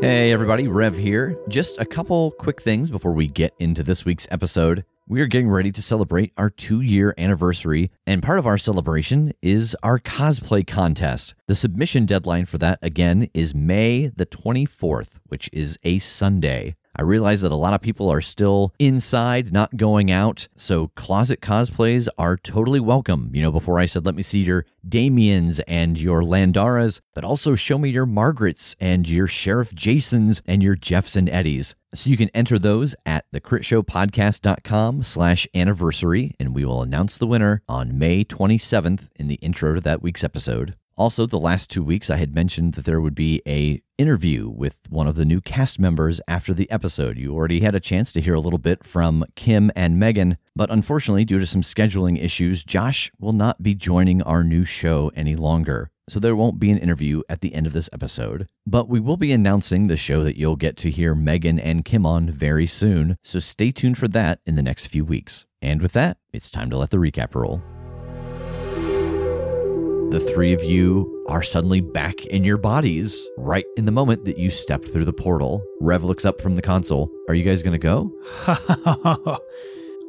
Hey everybody, Rev here. Just a couple quick things before we get into this week's episode. We are getting ready to celebrate our 2-year anniversary, and part of our celebration is our cosplay contest. The submission deadline for that, again, is May the 24th, which is a Sunday. I realize that a lot of people are still inside, not going out, so closet cosplays are totally welcome. You know, before I said, let me see your Damiens and your Landaras, but also show me your Margarets and your Sheriff Jasons and your Jeffs and Eddies. So you can enter those at thecritshowpodcast.com/anniversary, and we will announce the winner on May 27th in the intro to that week's episode. Also, the last 2 weeks, I had mentioned that there would be an interview with one of the new cast members after the episode. You already had a chance to hear a little bit from Kim and Megan, but unfortunately, due to some scheduling issues, Josh will not be joining our new show any longer. So there won't be an interview at the end of this episode, but we will be announcing the show that you'll get to hear Megan and Kim on very soon. So stay tuned for that in the next few weeks. And with that, it's time to let the recap roll. The three of you are suddenly back in your bodies right in the moment that you stepped through the portal. Rev looks up from the console. Are you guys going to go?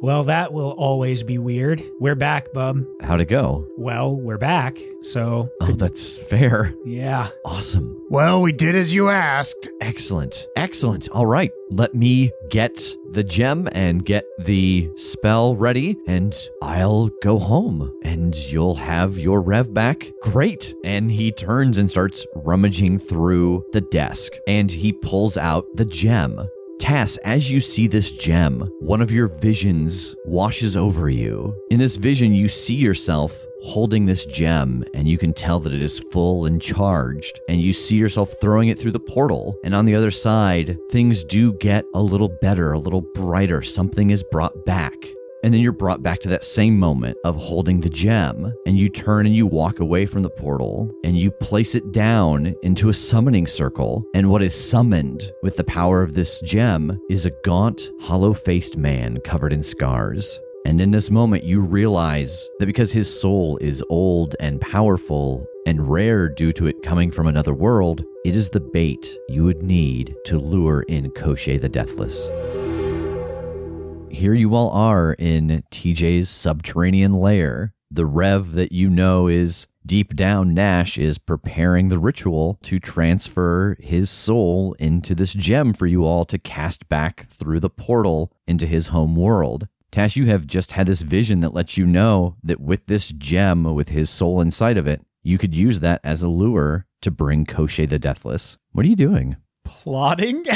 Well, that will always be weird. We're back, bub. How'd it go? Well, we're back, so... Oh, that's fair. Yeah. Awesome. Well, we did as you asked. Excellent. Excellent. All right. Let me get the gem and get the spell ready, and I'll go home, and you'll have your Rev back. Great. And he turns and starts rummaging through the desk, and he pulls out the gem. Tass, as you see this gem, one of your visions washes over you. In this vision, you see yourself holding this gem, and you can tell that it is full and charged, and you see yourself throwing it through the portal. And on the other side, things do get a little better, a little brighter. Something is brought back. And then you're brought back to that same moment of holding the gem, and you turn and you walk away from the portal, and you place it down into a summoning circle. And what is summoned with the power of this gem is a gaunt, hollow-faced man covered in scars. And in this moment, you realize that because his soul is old and powerful and rare due to it coming from another world, it is the bait you would need to lure in Koschei the Deathless. Here you all are in TJ's subterranean lair. The Rev that you know is deep down Nash is preparing the ritual to transfer his soul into this gem for you all to cast back through the portal into his home world. Tash, you have just had this vision that lets you know that with this gem, with his soul inside of it, you could use that as a lure to bring Koschei the Deathless. What are you doing? Plotting?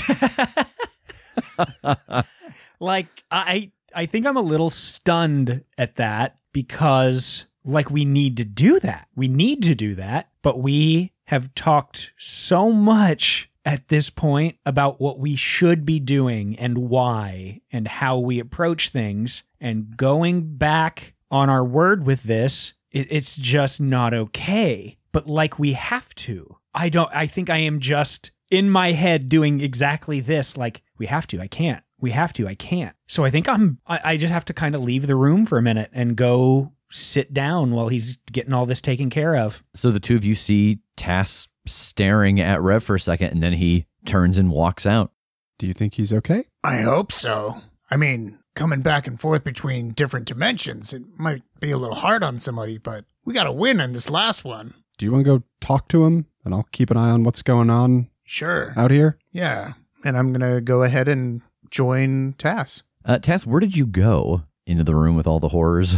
Like, I think I'm a little stunned at that because, like, we need to do that. We need to do that, but we have talked so much at this point about what we should be doing and why and how we approach things, and going back on our word with this, it's just not okay. But, like, we have to. I think I am just in my head doing exactly this, like, we have to, I can't. We have to. I can't. So I think I just have to kind of leave the room for a minute and go sit down while he's getting all this taken care of. So the two of you see Tass staring at Rev for a second, and then he turns and walks out. Do you think he's okay? I hope so. I mean, coming back and forth between different dimensions, it might be a little hard on somebody, but we got to win on this last one. Do you want to go talk to him, and I'll keep an eye on what's going on? Sure. Out here? Yeah. And I'm going to go ahead and join Tass. Tass, where did you go into the room with all the horrors.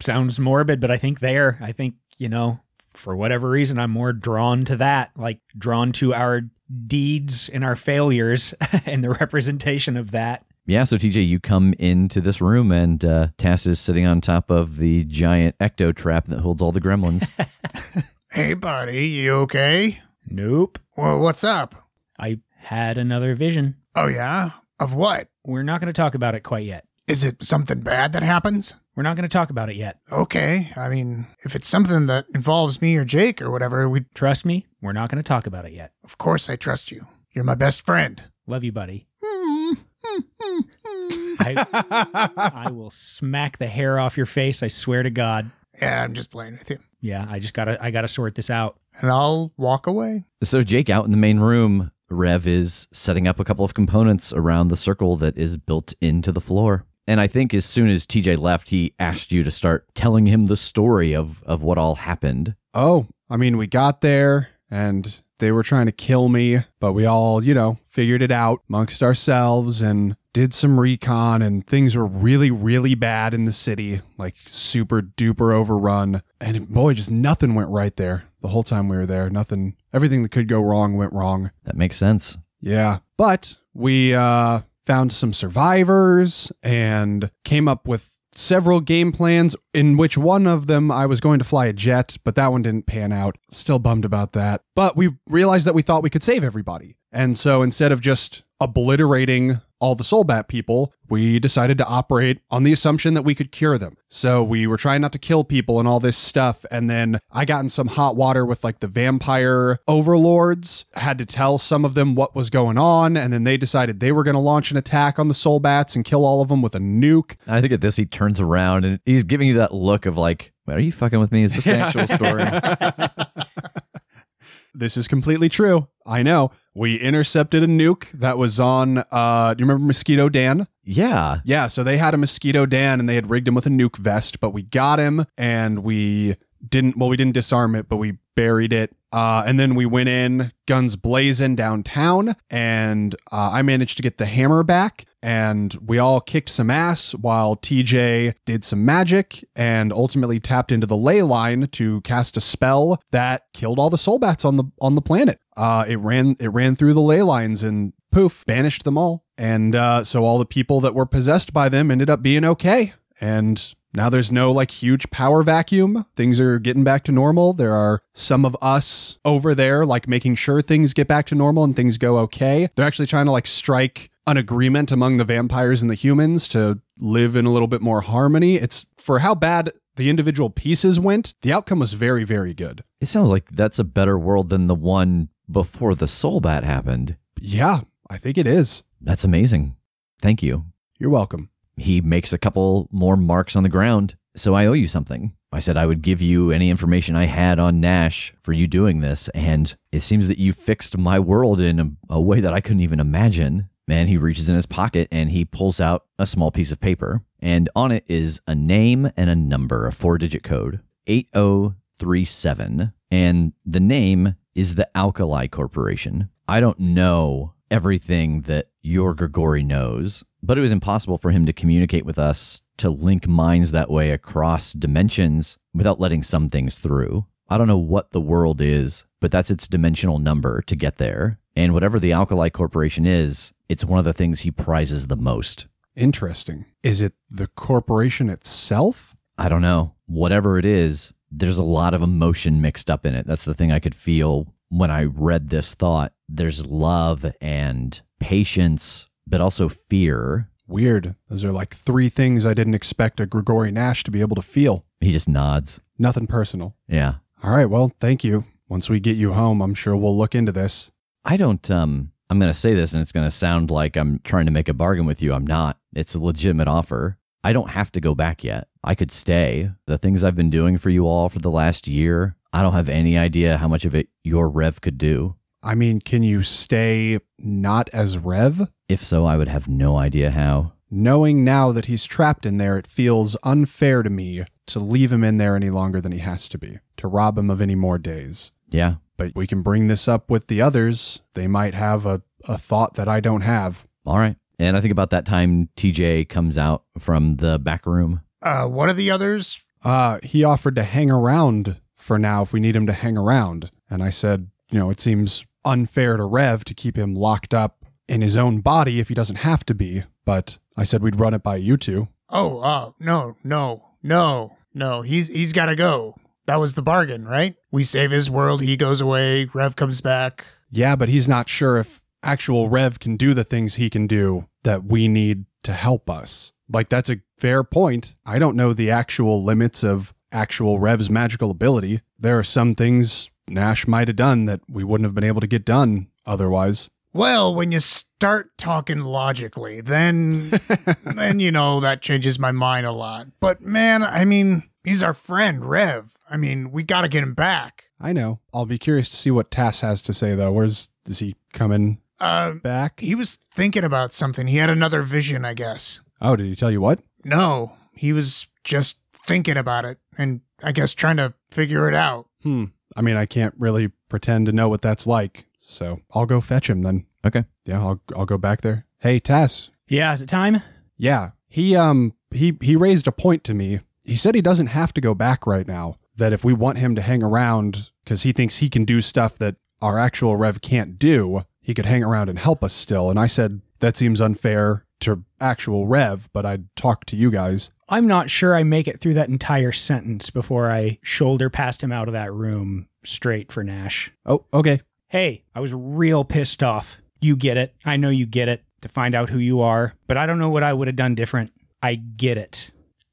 Sounds morbid, but I think, you know, for whatever reason, I'm more drawn to that, like drawn to our deeds and our failures and the representation of that. Yeah, so TJ, you come into this room and Tass is sitting on top of the giant ecto trap that holds all the gremlins. Hey, buddy, you okay? Nope. Well, what's up? I had another vision. Oh, yeah? Of what? We're not going to talk about it quite yet. Is it something bad that happens? We're not going to talk about it yet. Okay. I mean, if it's something that involves me or Jake or whatever, we... Trust me, we're not going to talk about it yet. Of course I trust you. You're my best friend. Love you, buddy. I will smack the hair off your face, I swear to God. Yeah, I'm just playing with you. Yeah, I gotta sort this out. And I'll walk away. So Jake, out in the main room, Rev is setting up a couple of components around the circle that is built into the floor. And I think as soon as TJ left, he asked you to start telling him the story of what all happened. Oh, I mean, we got there and they were trying to kill me, but we all, you know, figured it out amongst ourselves and did some recon, and things were really, really bad in the city, like super duper overrun. And boy, just nothing went right there. The whole time we were there, nothing, everything that could go wrong went wrong. That makes sense. Yeah. But we found some survivors and came up with several game plans, in which one of them I was going to fly a jet, but that one didn't pan out. Still bummed about that. But we realized that we thought we could save everybody. And so instead of just obliterating all the Soulbat people, we decided to operate on the assumption that we could cure them. So we were trying not to kill people and all this stuff. And then I got in some hot water with like the vampire overlords, had to tell some of them what was going on. And then they decided they were going to launch an attack on the Soulbats and kill all of them with a nuke. I think at this, he turns around and he's giving you that look of like, are you fucking with me? Is this the actual story? This is completely true. I know. We intercepted a nuke that was on, do you remember Mosquito Dan? Yeah. Yeah, so they had a Mosquito Dan and they had rigged him with a nuke vest, but we got him and we didn't disarm it, but we buried it. And then we went in, guns blazing downtown, and I managed to get the hammer back. And we all kicked some ass while TJ did some magic and ultimately tapped into the ley line to cast a spell that killed all the Soulbats on the planet. It ran through the ley lines and poof, banished them all. And so all the people that were possessed by them ended up being okay. And now there's no like huge power vacuum. Things are getting back to normal. There are some of us over there like making sure things get back to normal and things go okay. They're actually trying to like strike an agreement among the vampires and the humans to live in a little bit more harmony. It's for how bad the individual pieces went. The outcome was very, very good. It sounds like that's a better world than the one before the Soulbat happened. Yeah, I think it is. That's amazing. Thank you. You're welcome. He makes a couple more marks on the ground. So I owe you something. I said I would give you any information I had on Nash for you doing this. And it seems that you fixed my world in a way that I couldn't even imagine. And he reaches in his pocket and he pulls out a small piece of paper. And on it is a name and a number, a 4-digit code, 8037. And the name is the Alkali Corporation. I don't know everything that your Grigori knows, but it was impossible for him to communicate with us, to link minds that way across dimensions without letting some things through. I don't know what the world is, but that's its dimensional number to get there. And whatever the Alkali Corporation is, it's one of the things he prizes the most. Interesting. Is it the corporation itself? I don't know. Whatever it is, there's a lot of emotion mixed up in it. That's the thing I could feel when I read this thought. There's love and patience, but also fear. Weird. Those are like three things I didn't expect a Grigori Nash to be able to feel. He just nods. Nothing personal. Yeah. All right. Well, thank you. Once we get you home, I'm sure we'll look into this. I don't, I'm going to say this and it's going to sound like I'm trying to make a bargain with you. I'm not. It's a legitimate offer. I don't have to go back yet. I could stay. The things I've been doing for you all for the last year, I don't have any idea how much of it your Rev could do. I mean, can you stay not as Rev? If so, I would have no idea how. Knowing now that he's trapped in there, it feels unfair to me to leave him in there any longer than he has to be, to rob him of any more days. Yeah. But we can bring this up with the others. They might have a thought that I don't have. All right. And I think about that time TJ comes out from the back room. What are the others? He offered to hang around for now if we need him to hang around. And I said, you know, it seems unfair to Rev to keep him locked up in his own body if he doesn't have to be. But I said we'd run it by you two. Oh, no. He's got to go. That was the bargain, right? We save his world. He goes away. Rev comes back. Yeah, but he's not sure if actual Rev can do the things he can do that we need to help us. Like, that's a fair point. I don't know the actual limits of actual Rev's magical ability. There are some things Nash might have done that we wouldn't have been able to get done otherwise. Well, when you start talking logically, then you know, that changes my mind a lot. But man, I mean, he's our friend, Rev. I mean, we got to get him back. I know. I'll be curious to see what Tass has to say, though. Is he coming back? He was thinking about something. He had another vision, I guess. Oh, did he tell you what? No, he was just thinking about it and I guess trying to figure it out. I mean, I can't really pretend to know what that's like, so I'll go fetch him then. Okay. Yeah, I'll go back there. Hey, Tass. Yeah, is it time? Yeah. He raised a point to me. He said he doesn't have to go back right now, that if we want him to hang around because he thinks he can do stuff that our actual Rev can't do, he could hang around and help us still. And I said, that seems unfair to actual Rev, but I'd talk to you guys. I'm not sure I make it through that entire sentence before I shoulder past him out of that room straight for Nash. Oh, okay. Hey, I was real pissed off. You get it. I know you get it to find out who you are, but I don't know what I would have done different. I get it.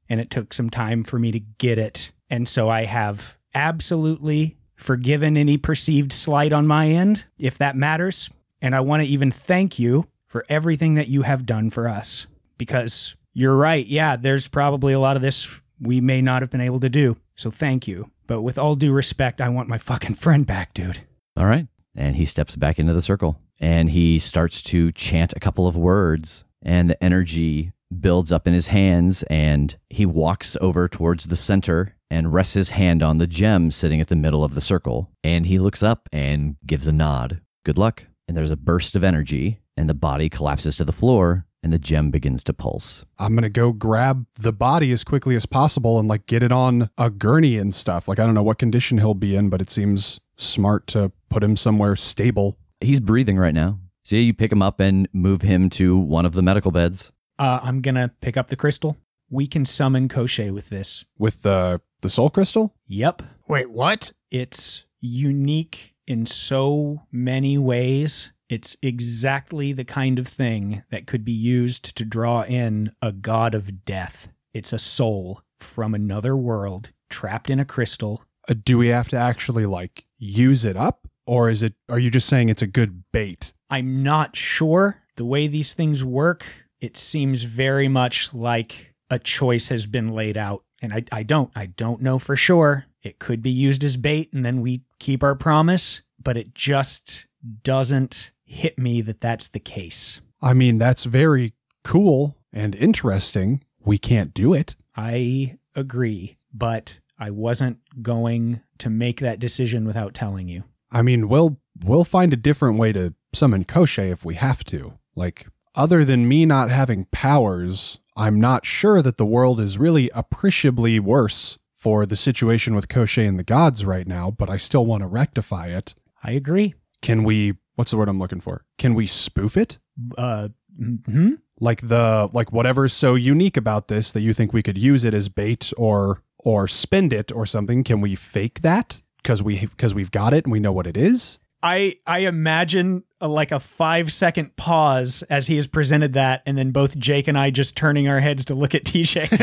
And it took some time for me to get it. And so I have absolutely forgiven any perceived slight on my end, if that matters. And I want to even thank you for everything that you have done for us. Because you're right. Yeah, there's probably a lot of this we may not have been able to do. So thank you. But with all due respect, I want my fucking friend back, dude. All right. And he steps back into the circle and he starts to chant a couple of words, and the energy builds up in his hands, and he walks over towards the center and rests his hand on the gem sitting at the middle of the circle. And he looks up and gives a nod. Good luck. And there's a burst of energy, and the body collapses to the floor, and the gem begins to pulse. I'm going to go grab the body as quickly as possible and, like, get it on a gurney and stuff. Like, I don't know what condition he'll be in, but it seems smart to put him somewhere stable. He's breathing right now. So you pick him up and move him to one of the medical beds. I'm going to pick up the crystal. We can summon Koschei with this. With the soul crystal? Yep. Wait, what? It's unique in so many ways. It's exactly the kind of thing that could be used to draw in a god of death. It's a soul from another world trapped in a crystal. Do we have to actually, like, use it up? Or is it? Are you just saying it's a good bait? I'm not sure. The way these things work, it seems very much like a choice has been laid out. And I don't know for sure. It could be used as bait and then we keep our promise, but it just doesn't hit me that that's the case. I mean, that's very cool and interesting. We can't do it. I agree, but I wasn't going to make that decision without telling you. I mean, we'll find a different way to summon Koschei if we have to. Like, other than me not having powers, I'm not sure that the world is really appreciably worse for the situation with Koschei and the gods right now, but I still want to rectify it. I agree. Can we, what's the word I'm looking for? Can we spoof it? Like whatever's so unique about this that you think we could use it as bait or spend it or something. Can we fake that? Because we've got it and we know what it is. I imagine a 5-second pause as he has presented that, and then both Jake and I just turning our heads to look at TJ.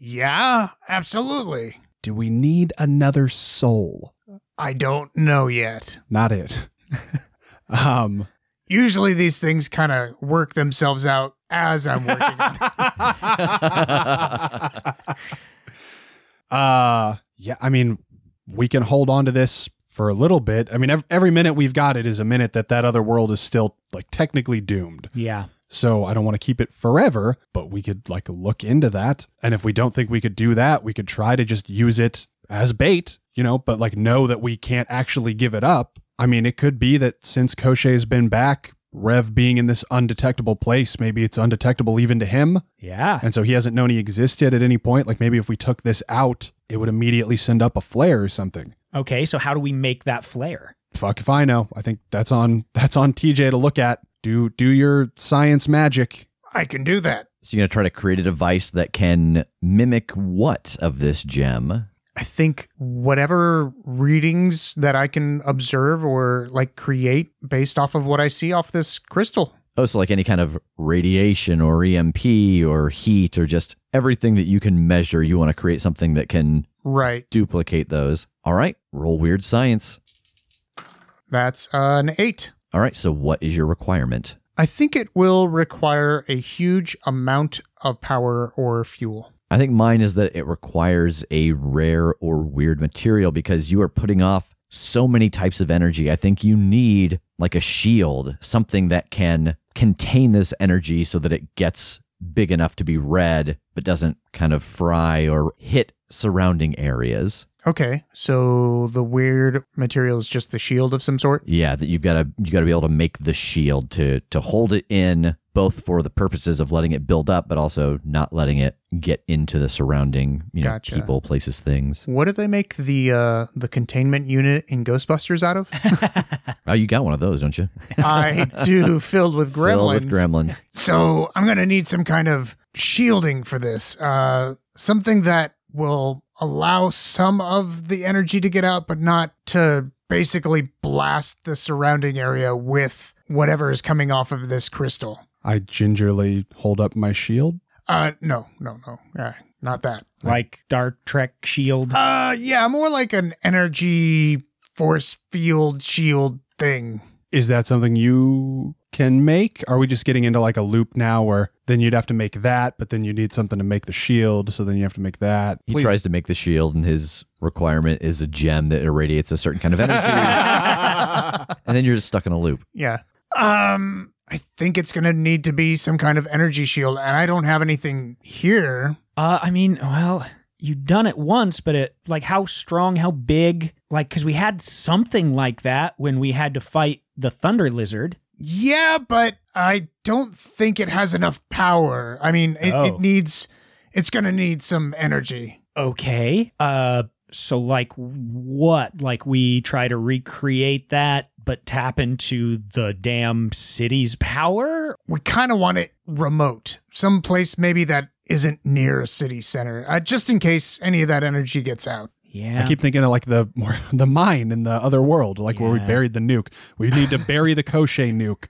Yeah, absolutely. Do we need another soul? I don't know yet. Not it. Usually these things kind of work themselves out as I'm working on it. Yeah, I mean, we can hold on to this for a little bit. I mean, every minute we've got it is a minute that other world is still, like, technically doomed. Yeah. So I don't want to keep it forever, but we could, like, look into that. And if we don't think we could do that, we could try to just use it as bait, you know, but, like, know that we can't actually give it up. I mean, it could be that since Koschei's been back, Rev being in this undetectable place, maybe it's undetectable even to him. Yeah. And so he hasn't known he existed at any point. Like maybe if we took this out, it would immediately send up a flare or something. Okay, so how do we make that flare? Fuck if I know. I think that's on TJ to look at. Do your science magic. I can do that. So you're going to try to create a device that can mimic what of this gem? I think whatever readings that I can observe or like create based off of what I see off this crystal. Oh, so like any kind of radiation or EMP or heat or just everything that you can measure. You want to create something that can duplicate those. All right. Roll weird science. That's an 8. All right. So what is your requirement? I think it will require a huge amount of power or fuel. I think mine is that it requires a rare or weird material because you are putting off so many types of energy. I think you need like a shield, something that can contain this energy so that it gets big enough to be read, but doesn't kind of fry or hit surrounding areas. Okay, so the weird material is just the shield of some sort? Yeah, that you've got to be able to make the shield to hold it in, both for the purposes of letting it build up, but also not letting it get into the surrounding Gotcha. People, places, things. What did they make the containment unit in Ghostbusters out of? Oh, you got one of those, don't you? I do, filled with gremlins. So I'm going to need some kind of shielding for this, something that will allow some of the energy to get out, but not to basically blast the surrounding area with whatever is coming off of this crystal. I gingerly hold up my shield. No. Not that. Like Dark Trek shield? Yeah, more like an energy force field shield thing. Is that something you can make? Are we just getting into like a loop now where then you'd have to make that, but then you need something to make the shield, so then you have to make that? He tries to make the shield, and his requirement is a gem that irradiates a certain kind of energy. And then you're just stuck in a loop. Yeah. I think it's going to need to be some kind of energy shield, and I don't have anything here. You've done it once, but it like how strong, how big? Like, because we had something like that when we had to fight the Thunder Lizard. Yeah, but I don't think it has enough power. I mean, it's going to need some energy. Okay. So like what? Like we try to recreate that, but tap into the damn city's power? We kind of want it remote. Someplace maybe that isn't near a city center, just in case any of that energy gets out. Yeah, I keep thinking of like the mine in the other world, where we buried the nuke. We need to bury the Koschei nuke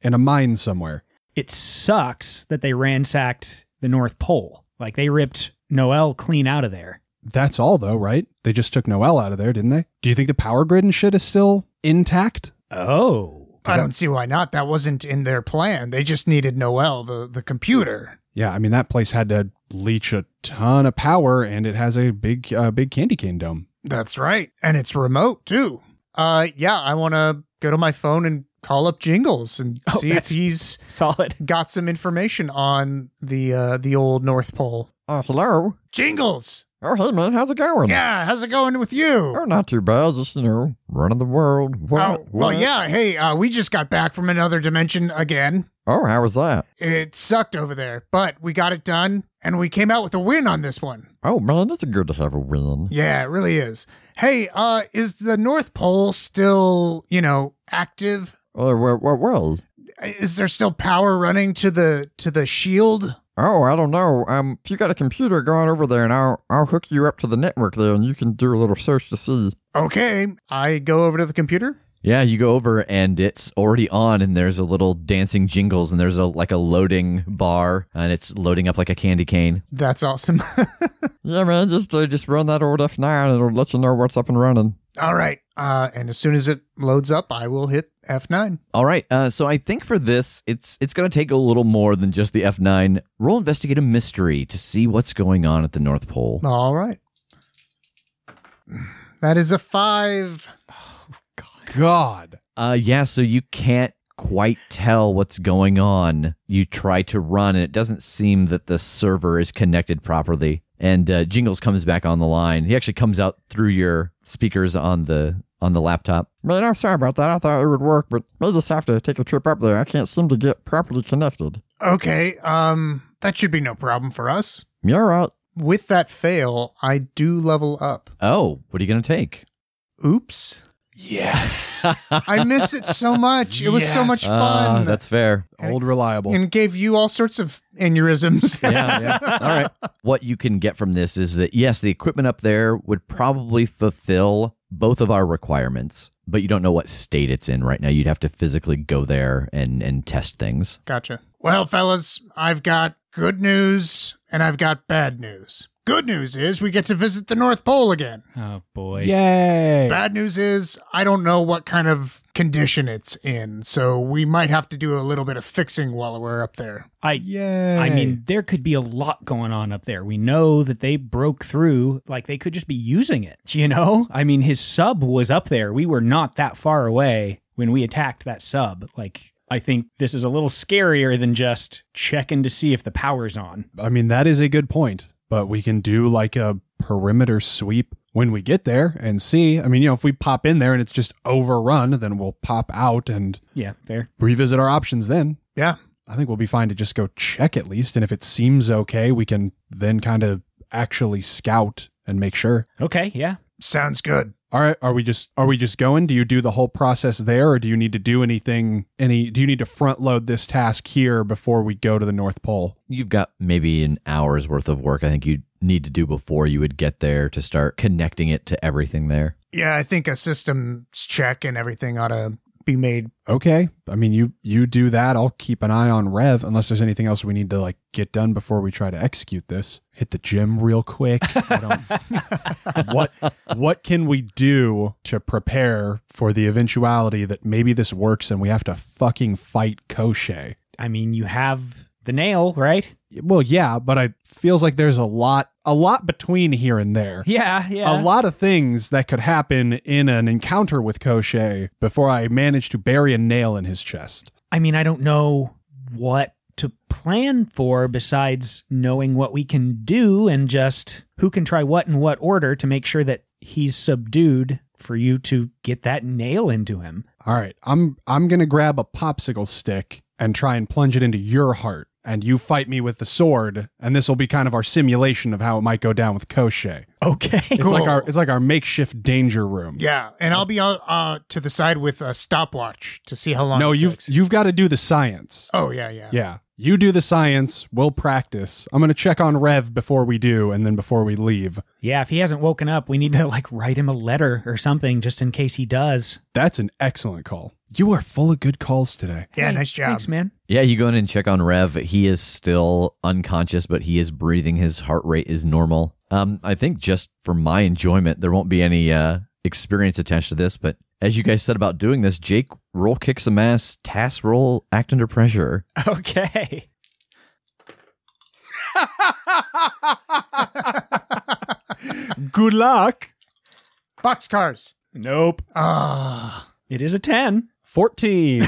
in a mine somewhere. It sucks that they ransacked the North Pole. Like they ripped Noel clean out of there. That's all though, right? They just took Noel out of there, didn't they? Do you think the power grid and shit is still intact? Oh. I don't see why not. That wasn't in their plan. They just needed Noel, the computer. Yeah, I mean, that place had to leech a ton of power, and it has a big candy cane dome. That's right. And it's remote, too. Yeah, I want to go to my phone and call up Jingles and see if he's solid. Got some information on the old North Pole. Hello? Jingles! Oh, hey, man, how's it going? Yeah, how's it going with you? Oh, not too bad. Just, running the world. Well, yeah, hey, we just got back from another dimension again. Oh, how was that? It sucked over there, but we got it done, and we came out with a win on this one. Oh, man, that's good to have a win. Yeah, it really is. Hey, is the North Pole still, active? Well. Is there still power running to the shield? Oh, I don't know. If you got a computer, go on over there and I'll hook you up to the network there and you can do a little search to see. Okay. I go over to the computer? Yeah, you go over and it's already on and there's a little dancing Jingles and there's a loading bar and it's loading up like a candy cane. That's awesome. Yeah, man, just run that old F9 and it'll let you know what's up and running. All right. And as soon as it loads up, I will hit F9. All right. So I think for this, it's going to take a little more than just the F9. Roll investigate a mystery to see what's going on at the North Pole. All right. That is a 5. Oh, God. Yeah, so you can't quite tell what's going on. You try to run, and it doesn't seem that the server is connected properly. And Jingles comes back on the line. He actually comes out through your speakers on the laptop. Man, I'm sorry about that. I thought it would work, but we'll just have to take a trip up there. I can't seem to get properly connected. Okay, that should be no problem for us. You're right. With that fail, I do level up. Oh, what are you going to take? Oops. Yes. I miss it so much. It was so much fun. That's fair. And old reliable. And gave you all sorts of aneurysms. Yeah. All right. What you can get from this is that, yes, the equipment up there would probably fulfill both of our requirements, but you don't know what state it's in right now. You'd have to physically go there and test things. Gotcha. Well, fellas, I've got good news and I've got bad news. Good news is we get to visit the North Pole again. Oh, boy. Yay. Bad news is I don't know what kind of condition it's in, so we might have to do a little bit of fixing while we're up there. I mean, there could be a lot going on up there. We know that they broke through, like they could just be using it, you know? I mean, his sub was up there. We were not that far away when we attacked that sub, like... I think this is a little scarier than just checking to see if the power's on. I mean, that is a good point, but we can do like a perimeter sweep when we get there and see. I mean, you know, if we pop in there and it's just overrun, then we'll pop out and revisit our options then. Yeah. I think we'll be fine to just go check at least. And if it seems okay, we can then kind of actually scout and make sure. Okay. Yeah. Sounds good. All right, are we just going? Do you do the whole process there, or do you need to do anything? Do you need to front load this task here before we go to the North Pole? You've got maybe an hour's worth of work I think you need to do before you would get there to start connecting it to everything there. Yeah, I think a systems check and everything ought to be made. Okay. I mean, you do that. I'll keep an eye on Rev unless there's anything else we need to like get done before we try to execute this. Hit the gym real quick. What can we do to prepare for the eventuality that maybe this works and we have to fucking fight Koschei? I mean, you have the nail, right? Well, yeah, but it feels like there's a lot between here and there. Yeah. A lot of things that could happen in an encounter with Koschei before I manage to bury a nail in his chest. I mean, I don't know what to plan for besides knowing what we can do and just who can try what in what order to make sure that he's subdued for you to get that nail into him. All right, I'm going to grab a popsicle stick and try and plunge it into your heart. And you fight me with the sword, and this will be kind of our simulation of how it might go down with Koschei. Okay, it's cool. It's like our makeshift danger room. Yeah, and I'll be to the side with a stopwatch to see how long. No, you've got to do the science. Oh yeah. You do the science. We'll practice. I'm gonna check on Rev before we do, and then before we leave. Yeah, if he hasn't woken up, we need to like write him a letter or something just in case he does. That's an excellent call. You are full of good calls today. Yeah, hey, nice job. Thanks, man. Yeah, you go in and check on Rev. He is still unconscious, but he is breathing. His heart rate is normal. I think just for my enjoyment, there won't be any experience attached to this, but as you guys said about doing this, Jake, roll kick some ass, task roll, act under pressure. Okay. Good luck. Boxcars. Nope. It is a 10. 14.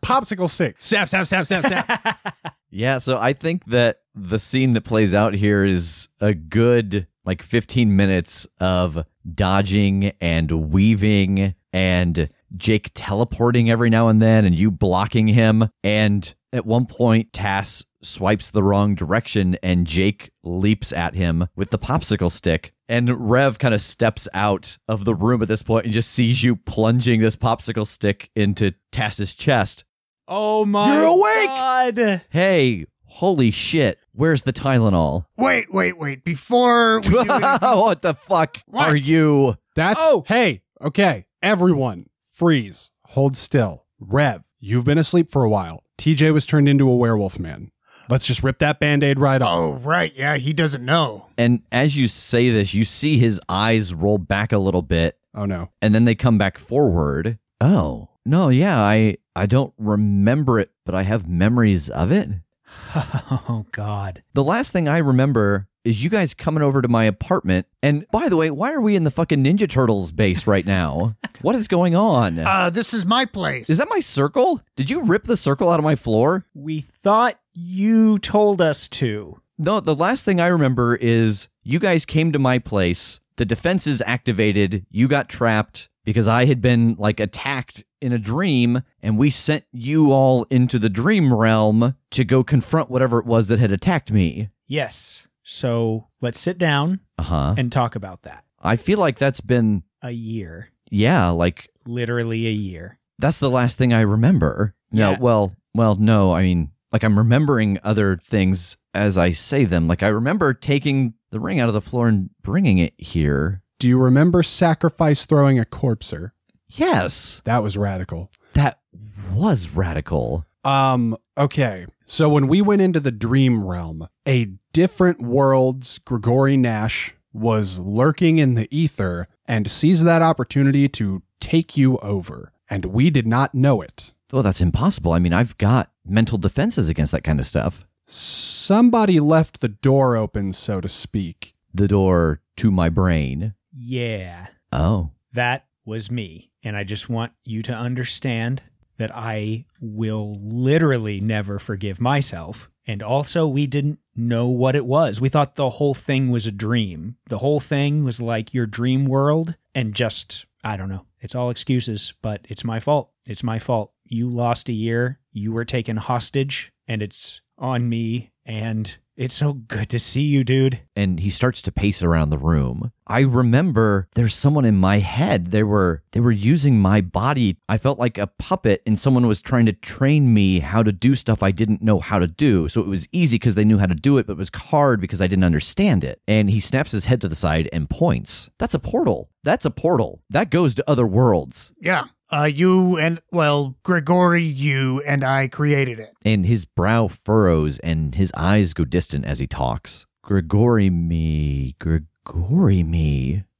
Popsicle 6. Snap. Yeah, so I think that the scene that plays out here is a good, like, 15 minutes of dodging and weaving and Jake teleporting every now and then and you blocking him. And at one point, Tass swipes the wrong direction and Jake leaps at him with the popsicle stick. And Rev kind of steps out of the room at this point and just sees you plunging this popsicle stick into Tass's chest. Oh my You're awake! God! Hey, holy shit. Where's the Tylenol? Wait. Before we do anything... What the fuck what? Are you? That's... Oh! Hey, okay. Everyone, freeze. Hold still. Rev, you've been asleep for a while. TJ was turned into a werewolf man. Let's just rip that Band-Aid right off. Oh, right. Yeah, he doesn't know. And as you say this, you see his eyes roll back a little bit. Oh, no. And then they come back forward. Oh, no, yeah, I don't remember it, but I have memories of it. Oh, God. The last thing I remember is you guys coming over to my apartment. And by the way, why are we in the fucking Ninja Turtles base right now? What is going on? This is my place. Is that my circle? Did you rip the circle out of my floor? We thought you told us to. No, the last thing I remember is you guys came to my place. The defenses activated. You got trapped. because I had been like attacked in a dream, and we sent you all into the dream realm to go confront whatever it was that had attacked me. Yes. So let's sit down and talk about that. I feel like that's been a year. Yeah, like literally a year. That's the last thing I remember. Yeah. No, well, no, I mean, like I'm remembering other things as I say them. Like I remember taking the ring out of the floor and bringing it here. Do you remember sacrifice throwing a corpser? Yes. That was radical. That was radical. Okay. So when we went into the dream realm, a different world's Grigori Nash was lurking in the ether and seized that opportunity to take you over. And we did not know it. Oh, that's impossible. I mean, I've got mental defenses against that kind of stuff. Somebody left the door open, so to speak. The door to my brain. Yeah. Oh. That was me. And I just want you to understand that I will literally never forgive myself. And also, we didn't know what it was. We thought the whole thing was a dream. The whole thing was like your dream world and just, I don't know. It's all excuses, but it's my fault. It's my fault. You lost a year. You were taken hostage, and it's on me, and it's so good to see you, dude. And he starts to pace around the room. I remember there's someone in my head. They were using my body. I felt like a puppet, and someone was trying to train me how to do stuff I didn't know how to do. So it was easy because they knew how to do it, but it was hard because I didn't understand it. And he snaps his head to the side and points. That's a portal. That's a portal. That goes to other worlds. Yeah. You and I created it. And his brow furrows and his eyes go distant as he talks. Grigori me.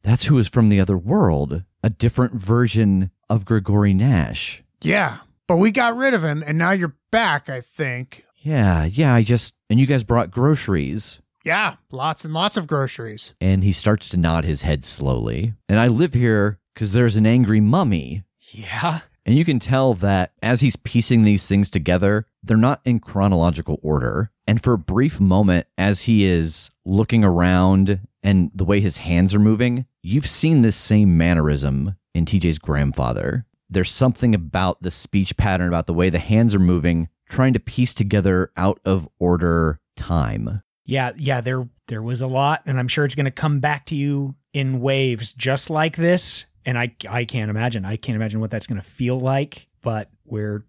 That's who is from the other world. A different version of Grigori Nash. Yeah, but we got rid of him and now you're back, I think. Yeah, and you guys brought groceries. Yeah, lots and lots of groceries. And he starts to nod his head slowly. And I live here because there's an angry mummy. Yeah. And you can tell that as he's piecing these things together, they're not in chronological order. And for a brief moment, as he is looking around and the way his hands are moving, you've seen this same mannerism in TJ's grandfather. There's something about the speech pattern, about the way the hands are moving, trying to piece together out of order time. Yeah, there was a lot, and I'm sure it's going to come back to you in waves just like this. And I can't imagine. I can't imagine what that's going to feel like, but we've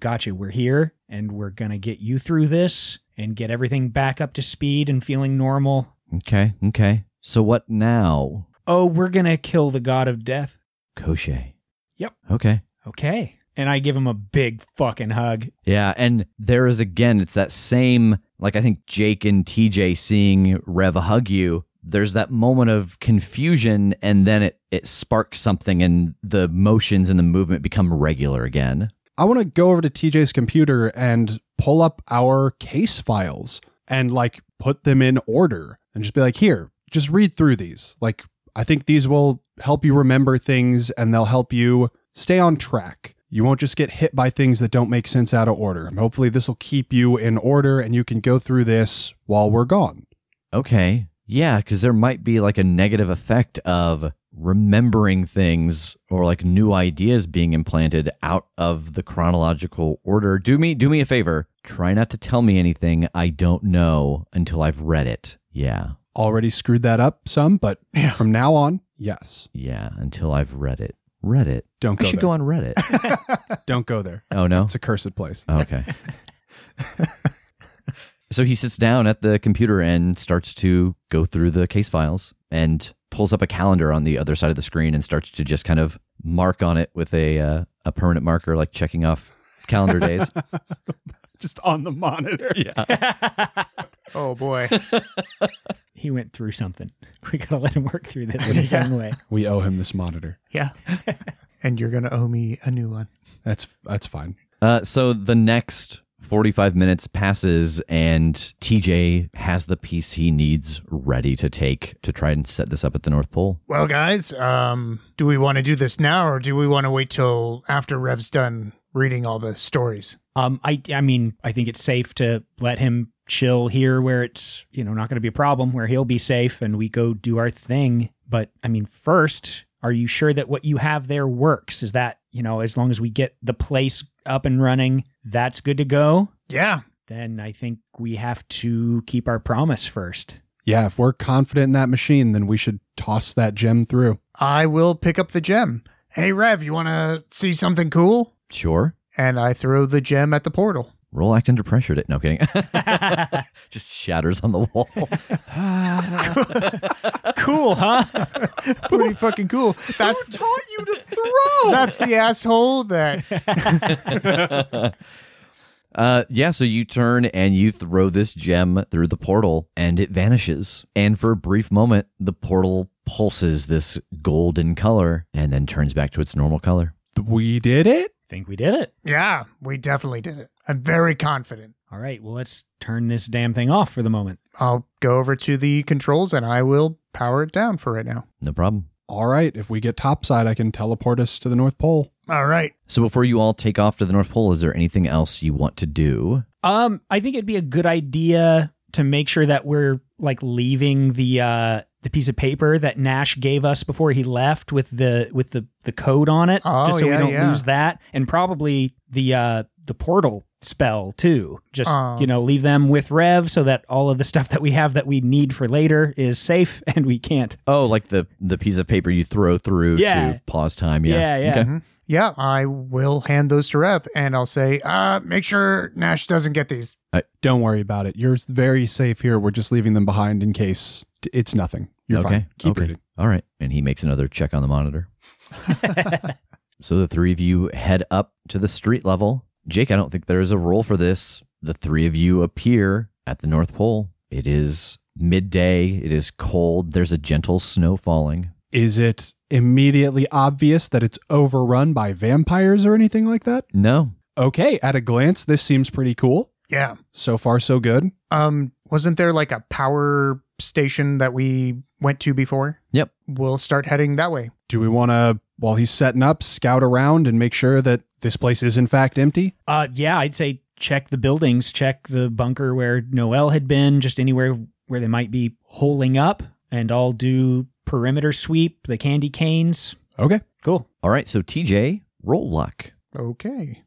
got you. We're here and we're going to get you through this and get everything back up to speed and feeling normal. Okay. So what now? Oh, we're going to kill the god of death. Koschei. Yep. Okay. And I give him a big fucking hug. Yeah. And there is, again, it's that same, like I think Jake and TJ seeing Rev hug you. There's that moment of confusion, and then it sparks something, and the motions and the movement become regular again. I want to go over to TJ's computer and pull up our case files and, like, put them in order and just be like, here, just read through these. Like, I think these will help you remember things, and they'll help you stay on track. You won't just get hit by things that don't make sense out of order. And hopefully this will keep you in order, and you can go through this while we're gone. Okay. Yeah, because there might be like a negative effect of remembering things or like new ideas being implanted out of the chronological order. Do me a favor. Try not to tell me anything I don't know until I've read it. Yeah. Already screwed that up some, but from now on, yes. Yeah, until I've read it. Reddit. Don't go there. I should go on Reddit. Don't go there. Oh, no? It's a cursed place. Okay. So he sits down at the computer and starts to go through the case files and pulls up a calendar on the other side of the screen and starts to just kind of mark on it with a permanent marker, like checking off calendar days. Just on the monitor. Yeah. Oh, boy. He went through something. We got to let him work through this in his own way. We owe him this monitor. Yeah. And you're going to owe me a new one. That's fine. So the next 45 minutes passes, and TJ has the piece he needs ready to take to try and set this up at the North Pole. Well, guys, do we want to do this now, or do we want to wait till after Rev's done reading all the stories? I think it's safe to let him chill here where it's, not going to be a problem, where he'll be safe and we go do our thing. But, first, Are you sure that what you have there works? Is that, you know, as long as we get the place up and running, that's good to go? Yeah. Then I think we have to keep our promise first. Yeah, if we're confident in that machine, then we should toss that gem through. I will pick up the gem. Hey, Rev, you want to see something cool? Sure. And I throw the gem at the portal. Roll act under pressure. No, I'm kidding. Just shatters on the wall. Cool, huh? Pretty fucking cool. That's who taught you to throw? That's the asshole that... Yeah, so you turn and you throw this gem through the portal and it vanishes. And for a brief moment, the portal pulses this golden color and then turns back to its normal color. We did it? I think we did it. Yeah, we definitely did it. I'm very confident. All right, well, let's turn this damn thing off for the moment. I'll go over to the controls and I will power it down for right now. No problem. All right, if we get topside, I can teleport us to the North Pole. All right. So before you all take off to the North Pole, is there anything else you want to do? I think it'd be a good idea to make sure that we're like leaving the piece of paper that Nash gave us before he left with the code on it, just so we don't lose that, and probably the portal spell too. Just leave them with Rev so that all of the stuff that we have that we need for later is safe and we can't. Oh, like the piece of paper you throw through to pause time. Yeah. Okay. Mm-hmm. Yeah, I will hand those to Rev, and I'll say, make sure Nash doesn't get these. Don't worry about it. You're very safe here. We're just leaving them behind in case it's nothing. You're fine. Keep reading. All right. And he makes another check on the monitor. So the three of you head up to the street level. Jake, I don't think there is a roll for this. The three of you appear at the North Pole. It is midday. It is cold. There's a gentle snow falling. Is it immediately obvious that it's overrun by vampires or anything like that? No. Okay, at a glance, this seems pretty cool. Yeah. So far, so good. Wasn't there like a power station that we went to before? Yep. We'll start heading that way. Do we want to, while he's setting up, scout around and make sure that this place is in fact empty? Yeah, I'd say check the buildings, check the bunker where Noel had been, just anywhere where they might be holing up, and I'll do perimeter sweep, the candy canes. Okay. Cool. All right. So TJ, roll luck. Okay.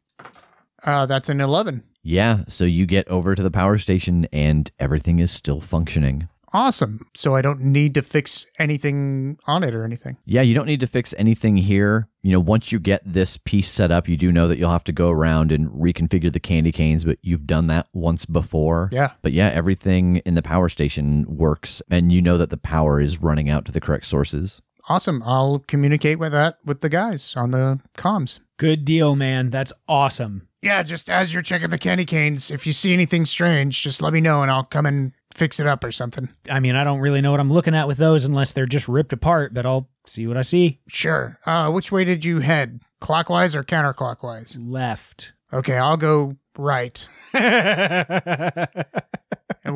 That's an 11. Yeah. So you get over to the power station and everything is still functioning. Awesome. So I don't need to fix anything on it or anything. Yeah. You don't need to fix anything here. You know, once you get this piece set up, you do know that you'll have to go around and reconfigure the candy canes, but you've done that once before. Yeah. But yeah, everything in the power station works, and you know that the power is running out to the correct sources. Awesome. I'll communicate with that with the guys on the comms. Good deal, man. That's awesome. Yeah, just as you're checking the candy canes, if you see anything strange, just let me know and I'll come and fix it up or something. I mean, I don't really know what I'm looking at with those unless they're just ripped apart, but I'll see what I see. Sure. Which way did you head? Clockwise or counterclockwise? Left. Okay, I'll go right. And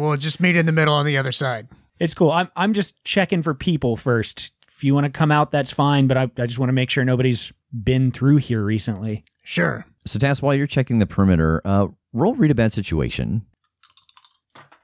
we'll just meet in the middle on the other side. It's cool. I'm just checking for people first. If you want to come out, that's fine, but I just want to make sure nobody's been through here recently. Sure. So, Tass, while you're checking the perimeter, roll read a bad situation.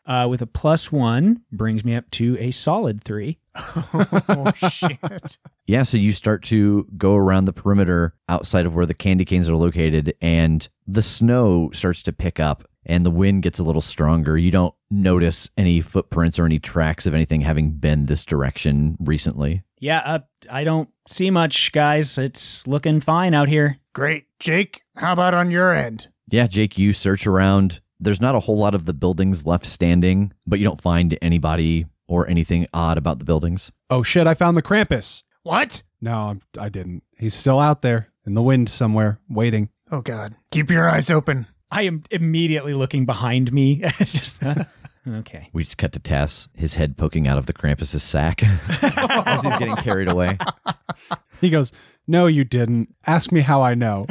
With a +1 brings me up to a solid 3. Oh, shit. Yeah, so you start to go around the perimeter outside of where the candy canes are located, and the snow starts to pick up, and the wind gets a little stronger. You don't notice any footprints or any tracks of anything having been this direction recently. Yeah, I don't see much, guys. It's looking fine out here. Great. Jake, how about on your end? Yeah, Jake, you search around. There's not a whole lot of the buildings left standing, but you don't find anybody or anything odd about the buildings. Oh, shit, I found the Krampus. What? No, I didn't. He's still out there in the wind somewhere, waiting. Oh, God. Keep your eyes open. I am immediately looking behind me. Just... Okay. We just cut to Tass, his head poking out of the Krampus's sack as he's getting carried away. He goes, no, you didn't. Ask me how I know.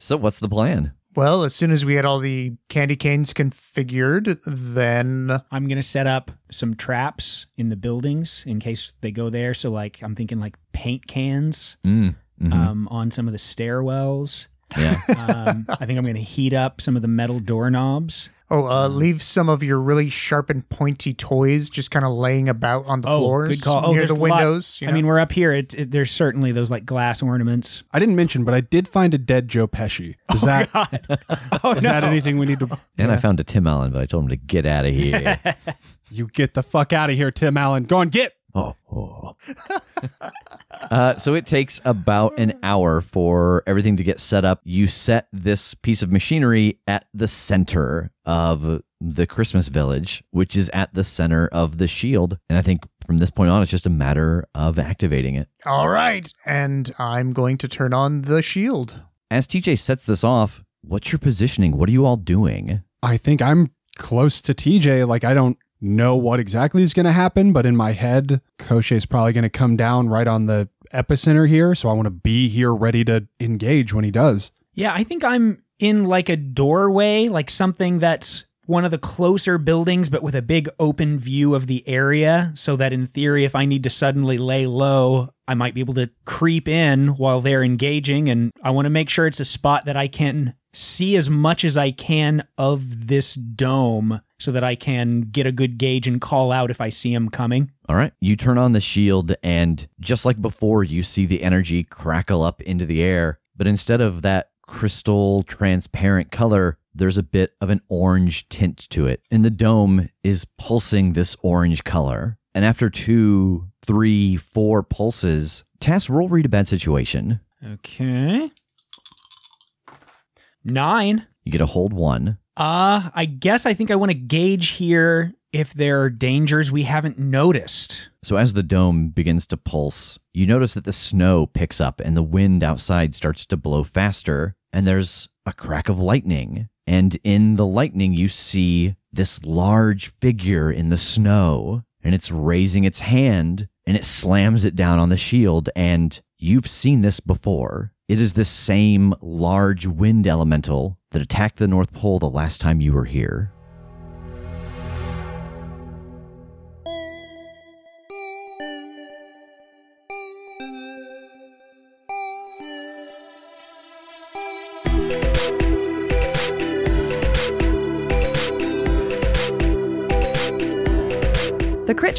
So what's the plan? Well, as soon as we had all the candy canes configured, then... I'm going to set up some traps in the buildings in case they go there. So like, I'm thinking like paint cans on some of the stairwells. Yeah. I think I'm going to heat up some of the metal doorknobs. Oh, leave some of your really sharp and pointy toys just kind of laying about on the floors. Good call. Near the windows. You know? I mean, we're up here. There's certainly those like glass ornaments. I didn't mention, but I did find a dead Joe Pesci. Is that anything we need to... And I found a Tim Allen, but I told him to get out of here. You get the fuck out of here, Tim Allen. Go on, get... So it takes about an hour for everything to get set up. You set this piece of machinery at the center of the Christmas village, which is at the center of the shield. And I think from this point on, it's just a matter of activating it. All right. And I'm going to turn on the shield. As TJ sets this off, what's your positioning? What are you all doing? I think I'm close to TJ. Like, I don't know what exactly is going to happen, but in my head, Koschei is probably going to come down right on the epicenter here, so I want to be here ready to engage when he does. Yeah, I think I'm in like a doorway, like something that's one of the closer buildings, but with a big open view of the area, so that in theory, if I need to suddenly lay low, I might be able to creep in while they're engaging, and I want to make sure it's a spot that I can see as much as I can of this dome, so that I can get a good gauge and call out if I see him coming. All right. You turn on the shield, and just like before, you see the energy crackle up into the air. But instead of that crystal transparent color, there's a bit of an orange tint to it. And the dome is pulsing this orange color. And after 2, 3, 4 pulses, Tass, roll read a bad situation. Okay. 9. You get a hold 1. I guess I think I want to gauge here if there are dangers we haven't noticed. So as the dome begins to pulse, you notice that the snow picks up and the wind outside starts to blow faster, and there's a crack of lightning. And in the lightning, you see this large figure in the snow, and it's raising its hand, and it slams it down on the shield, and you've seen this before. It is the same large wind elemental that attacked the North Pole the last time you were here. The Crit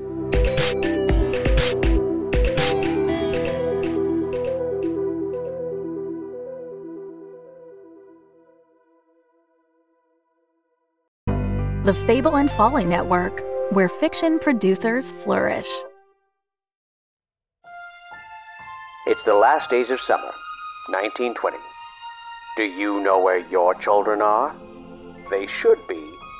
The Fable and Folly Network, where fiction producers flourish. It's the last days of summer, 1920. Do you know where your children are? They should be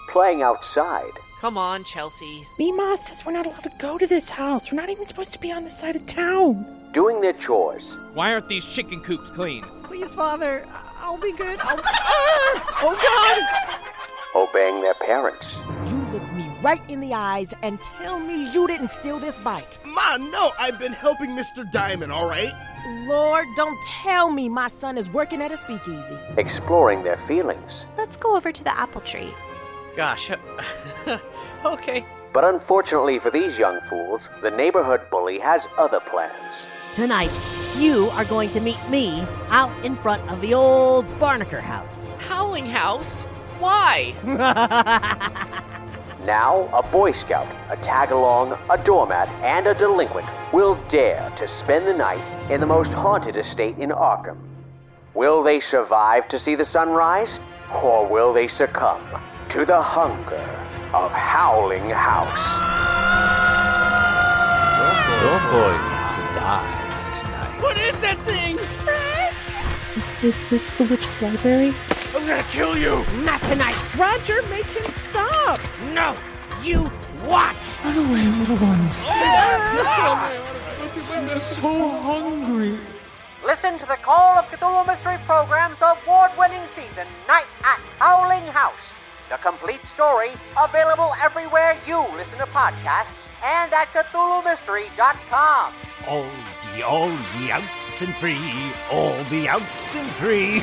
playing outside. Come on, Chelsea. Mima says we're not allowed to go to this house. We're not even supposed to be on this side of town. Doing their chores. Why aren't these chicken coops clean? Please, Father, I'll be good. Oh, God! Obeying their parents. You look me right in the eyes and tell me you didn't steal this bike. Ma, no, I've been helping Mr. Diamond, all right? Lord, don't tell me my son is working at a speakeasy. Exploring their feelings. Let's go over to the apple tree. Gosh, okay. But unfortunately for these young fools, the neighborhood bully has other plans. Tonight, you are going to meet me out in front of the old Barnaker house. Howling House? Why? Now, a Boy Scout, a tag-along, a doormat, and a delinquent will dare to spend the night in the most haunted estate in Arkham. Will they survive to see the sunrise, or will they succumb to the hunger of Howling House? You're going to die tonight. What is that thing? Is this the witch's library? I'm gonna kill you! Not tonight! Roger, make him stop! No! You watch! Run away, little ones. I'm so hungry. Listen to the Call of Cthulhu Mystery Program's award-winning season, Night at Howling House. The complete story, available everywhere you listen to podcasts, and at CthulhuMystery.com. All the outs and free, all the outs and free.